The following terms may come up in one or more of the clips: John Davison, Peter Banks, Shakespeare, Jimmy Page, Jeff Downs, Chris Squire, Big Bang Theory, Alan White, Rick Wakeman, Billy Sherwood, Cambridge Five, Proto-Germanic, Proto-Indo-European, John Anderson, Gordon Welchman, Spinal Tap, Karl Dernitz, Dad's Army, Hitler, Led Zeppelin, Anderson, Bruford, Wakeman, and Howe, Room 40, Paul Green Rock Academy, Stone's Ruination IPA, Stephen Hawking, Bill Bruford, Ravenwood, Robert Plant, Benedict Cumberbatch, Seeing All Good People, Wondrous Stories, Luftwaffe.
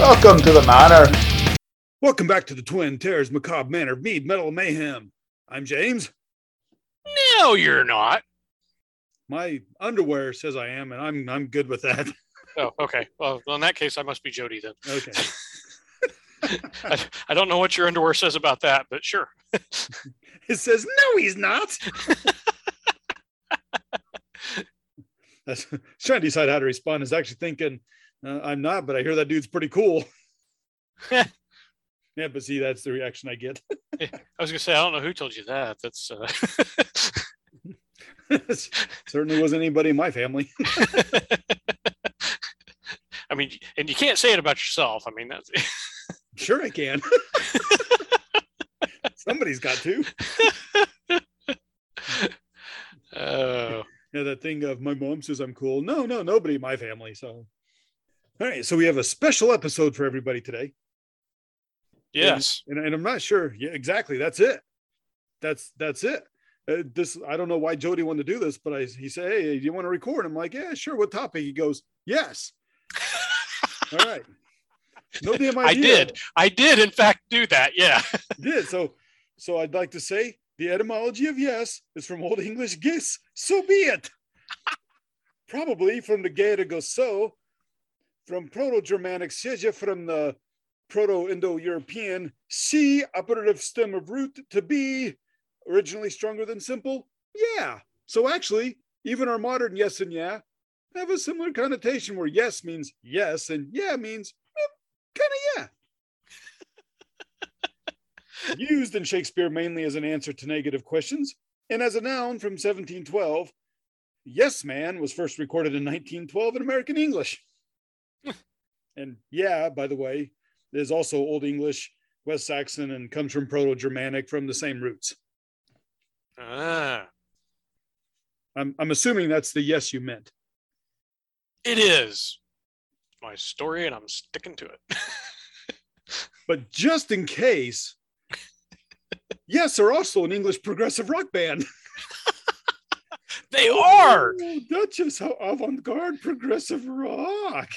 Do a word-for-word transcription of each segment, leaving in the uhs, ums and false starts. Welcome to the Manor. Welcome back to the Twin Terrors Macabre Manor of Mead, Metal Mayhem. I'm James. No, you're not. My underwear says I am, and I'm I'm good with that. Oh, okay. Well, in that case, I must be Jody then. Okay. I, I don't know what your underwear says about that, but sure. It says, no, he's not. I was trying to decide how to respond. I was actually thinking, uh, I'm not, but I hear that dude's pretty cool. Yeah, but see, that's the reaction I get. I was going to say, I don't know who told you that. That's uh... Certainly wasn't anybody in my family. I mean, and you can't say it about yourself. I mean, that's... Sure I can. Somebody's got to. Oh. Yeah, that thing of my mom says I'm cool. No, no, nobody in my family. So, all right. So we have a special episode for everybody today. Yes. And, and, and I'm not sure. Yeah, exactly. That's it. That's that's it. Uh, this I don't know why Jody wanted to do this, but I he said, hey, do you want to record? I'm like, yeah, sure. What topic? He goes, yes. All right. No damn idea. I did. I did, in fact, do that. Yeah. Did. So, so I'd like to say the etymology of yes is from Old English gis, so be it. Probably from the Gaelic so, from Proto-Germanic seja, from the Proto-Indo-European si, operative stem of root to be, originally stronger than simple. Yeah. So actually, even our modern yes and yeah have a similar connotation where yes means yes and yeah means kind of yeah. Used in Shakespeare mainly as an answer to negative questions and as a noun from seventeen twelve, yes man was first recorded in nineteen twelve in American English. And yeah, by the way, is also Old English, West Saxon, and comes from Proto-Germanic from the same roots. Ah. I'm I'm assuming that's the yes you meant. It is. My story, and I'm sticking to it. But just in case, yes, they're also an English progressive rock band. They are. Oh, Duchess, how avant-garde progressive rock.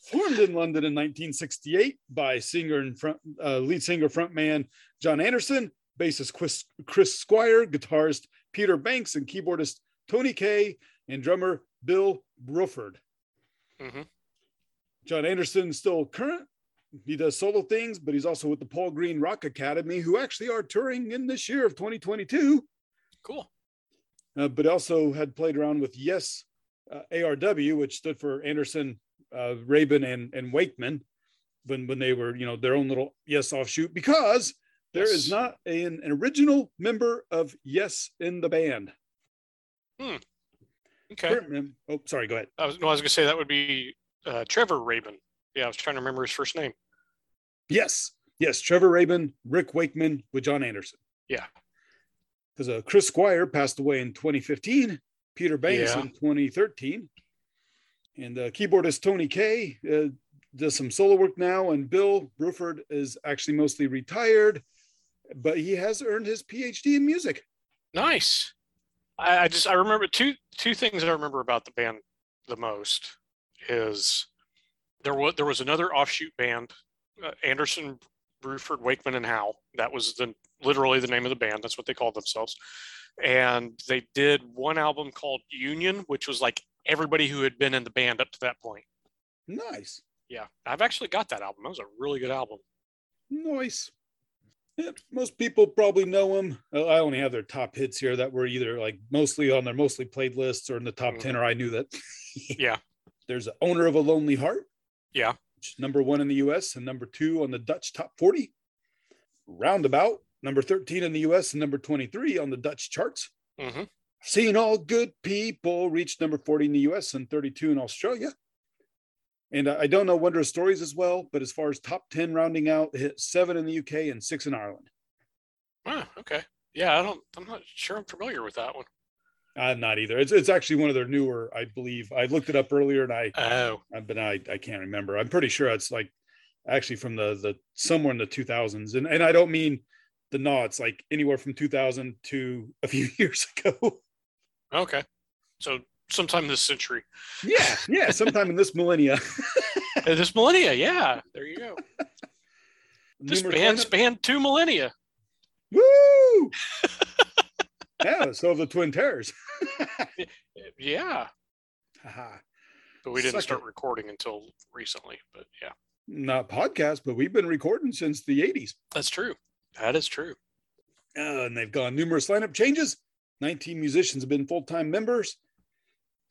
Formed in London in nineteen sixty-eight by singer and front, uh, lead singer frontman John Anderson, bassist Chris, Chris Squire, guitarist Peter Banks, and keyboardist Tony Kaye, and drummer Bill Bruford. Mm-hmm. John Anderson still current. He does solo things, but he's also with the Paul Green Rock Academy, who actually are touring in this year of twenty twenty-two. Cool. Uh, but also had played around with Yes, uh, A R W, which stood for Anderson, uh, Rabin, and, and Wakeman when, when they were, you know, their own little Yes offshoot, because there yes. is not a, an original member of Yes in the band. Hmm. Okay. Oh, sorry. Go ahead. I was, no, I was going to say that would be uh, Trevor Rabin. Yeah, I was trying to remember his first name. Yes, yes, Trevor Rabin, Rick Wakeman with John Anderson. Yeah, because uh, Chris Squire passed away in twenty fifteen, Peter Banks yeah. in twenty thirteen, and uh, keyboardist Tony Kaye uh, does some solo work now, and Bill Bruford is actually mostly retired, but he has earned his P H D in music. Nice. I just, I remember two, two things I remember about the band the most is there was, there was another offshoot band, uh, Anderson, Bruford, Wakeman, and Howe. That was the, literally the name of the band. That's what they called themselves. And they did one album called Union, which was like everybody who had been in the band up to that point. Nice. Yeah. I've actually got that album. That was a really good album. Nice. Yeah, most people probably know them. I only have their top hits here that were either like mostly on their mostly played lists or in the top mm-hmm. ten, or I knew that. Yeah. There's Owner of a Lonely Heart. Yeah. Number one in the U S and number two on the Dutch top forty. Roundabout, number thirteen in the U S and number twenty-three on the Dutch charts. Mm-hmm. Seeing All Good People reached number forty in the U S and thirty-two in Australia. And I don't know Wondrous Stories as well, but as far as top ten rounding out, hit seven in the U K and six in Ireland. Ah, okay. Yeah, I don't, I'm not sure I'm familiar with that one. I'm not either. It's it's actually one of their newer, I believe. I looked it up earlier and I, oh. I but I, I can't remember. I'm pretty sure it's like actually from the, the somewhere in the two thousands. And, and I don't mean the no, it's like anywhere from two thousand to a few years ago. Okay. So sometime this century. Yeah, yeah, sometime in this millennia. This millennia, yeah. There you go. This band spanned two millennia. Woo! Yeah, so the Twin Terrors. Yeah. Uh-huh. But we didn't Suck start it. recording until recently, but yeah. Not podcast, but we've been recording since the eighties. That's true. That is true. Uh, and they've gone numerous lineup changes. nineteen musicians have been full-time members.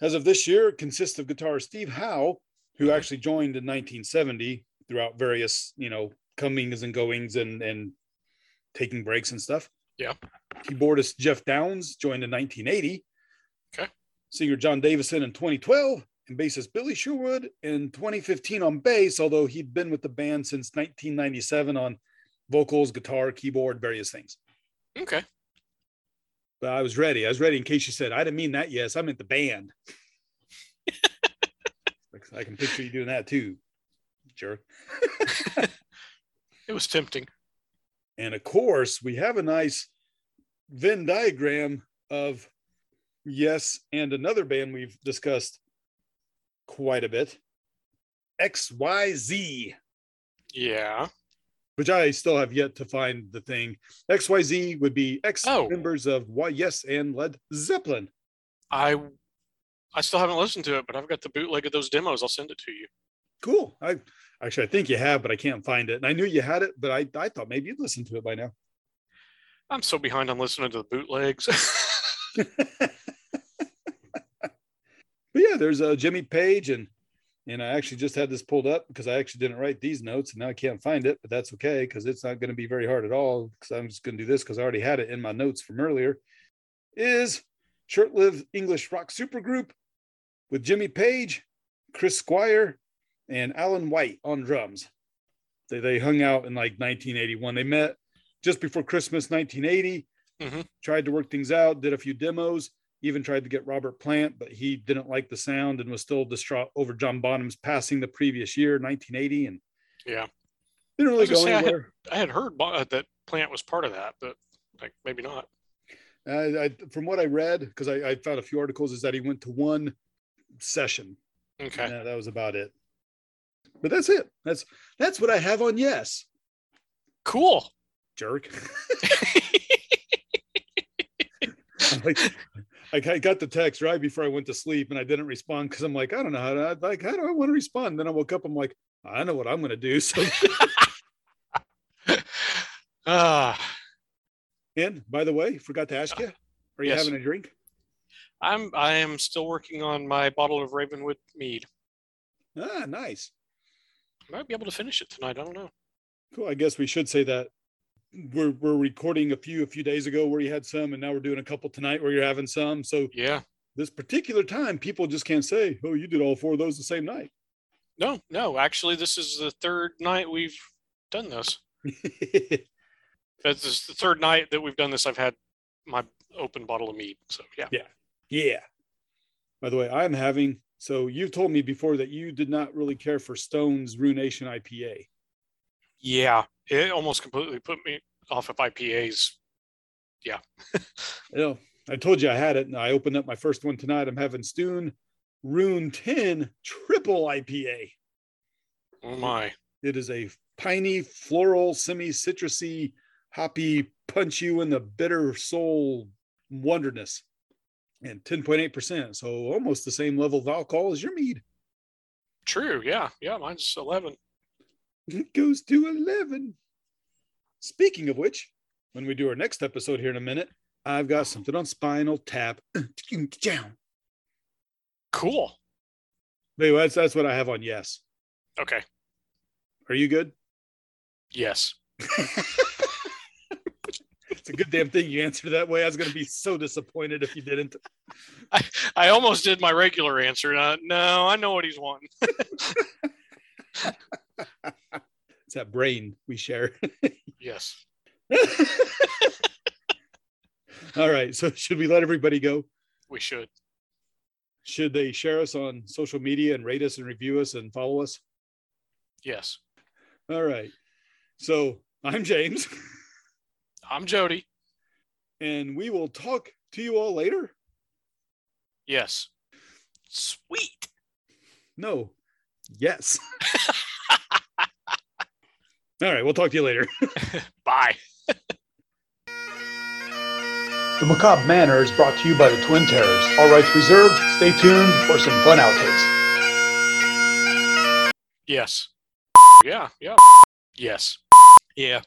As of this year, it consists of guitarist Steve Howe, who actually joined in nineteen seventy throughout various, you know, comings and goings and, and taking breaks and stuff. Yeah. Keyboardist Jeff Downs joined in nineteen eighty. Okay. Singer John Davison in twenty twelve and bassist Billy Sherwood in twenty fifteen on bass, although he'd been with the band since nineteen ninety-seven on vocals, guitar, keyboard, various things. Okay. But I was ready. I was ready in case you said, I didn't mean that. Yes, I meant the band. I can picture you doing that too, jerk. It was tempting. And of course, we have a nice Venn diagram of Yes and another band we've discussed quite a bit, X Y Z. Yeah. Which I still have yet to find the thing. X Y Z would be ex oh. members of Y- Yes and Led Zeppelin. I I still haven't listened to it, but I've got the bootleg of those demos. I'll send it to you. Cool. I actually, I think you have, but I can't find it. And I knew you had it, but I, I thought maybe you'd listen to it by now. I'm so behind on listening to the bootlegs. But yeah, there's uh, Jimmy Page, and and I actually just had this pulled up because I actually didn't write these notes, and now I can't find it, but that's okay because it's not going to be very hard at all because I'm just going to do this because I already had it in my notes from earlier, is short-lived English rock supergroup with Jimmy Page, Chris Squire, and Alan White on drums. They they hung out in like nineteen eighty-one. They met just before Christmas nineteen eighty, mm-hmm. tried to work things out, did a few demos, even tried to get Robert Plant, but he didn't like the sound and was still distraught over John Bonham's passing the previous year, nineteen eighty. And yeah, didn't really go anywhere. I had, I had heard uh, that Plant was part of that, but like maybe not. I, I, from what I read, because I, I found a few articles, is that he went to one session. Okay, and that, that was about it. But that's it. That's that's what I have on Yes. Cool, jerk. I'm like, I got the text right before I went to sleep, and I didn't respond because I'm like, I don't know how to. I'm like, how do I want to respond? And then I woke up. I'm like, I know what I'm going to do. So. Ah. uh. And by the way, forgot to ask you, are you yes. having a drink? I'm I am still working on my bottle of Ravenwood mead. Ah, nice. Might be able to finish it tonight. I don't know. Cool. I guess we should say that we're we're recording a few a few days ago where you had some, and now we're doing a couple tonight where you're having some. So yeah, this particular time, people just can't say, "Oh, you did all four of those the same night." No, no. Actually, this is the third night we've done this. That's just the third night that we've done this. I've had my open bottle of mead. So yeah. Yeah. Yeah. By the way, I'm having, so you've told me before that you did not really care for Stone's Ruination I P A. Yeah. It almost completely put me off of I P As. Yeah. You know, I told you I had it, and I opened up my first one tonight. I'm having Stoon Rune ten Triple I P A. Oh my. It is a piney, floral, semi-citrusy, hoppy, punch you in the bitter soul wonderness, and ten point eight percent. So almost the same level of alcohol as your mead. True. Yeah. Yeah. Mine's eleven. It goes to eleven. Speaking of which, when we do our next episode here in a minute, I've got something on Spinal Tap. Cool. Anyway, that's, that's what I have on Yes. Okay. Are you good? Yes. It's a good damn thing you answered that way. I was going to be so disappointed if you didn't. I, I almost did my regular answer. Uh, no, I know what he's wanting. It's that brain we share. Yes. All right. So should we let everybody go? We should. Should they share us on social media and rate us and review us and follow us? Yes. All right. So I'm James. I'm Jody. And we will talk to you all later. Yes. Sweet. No. Yes. All right. We'll talk to you later. Bye. The Macabre Manor is brought to you by the Twin Terrors. All rights reserved. Stay tuned for some fun outtakes. Yes. Yeah. Yeah. Yes. Yeah.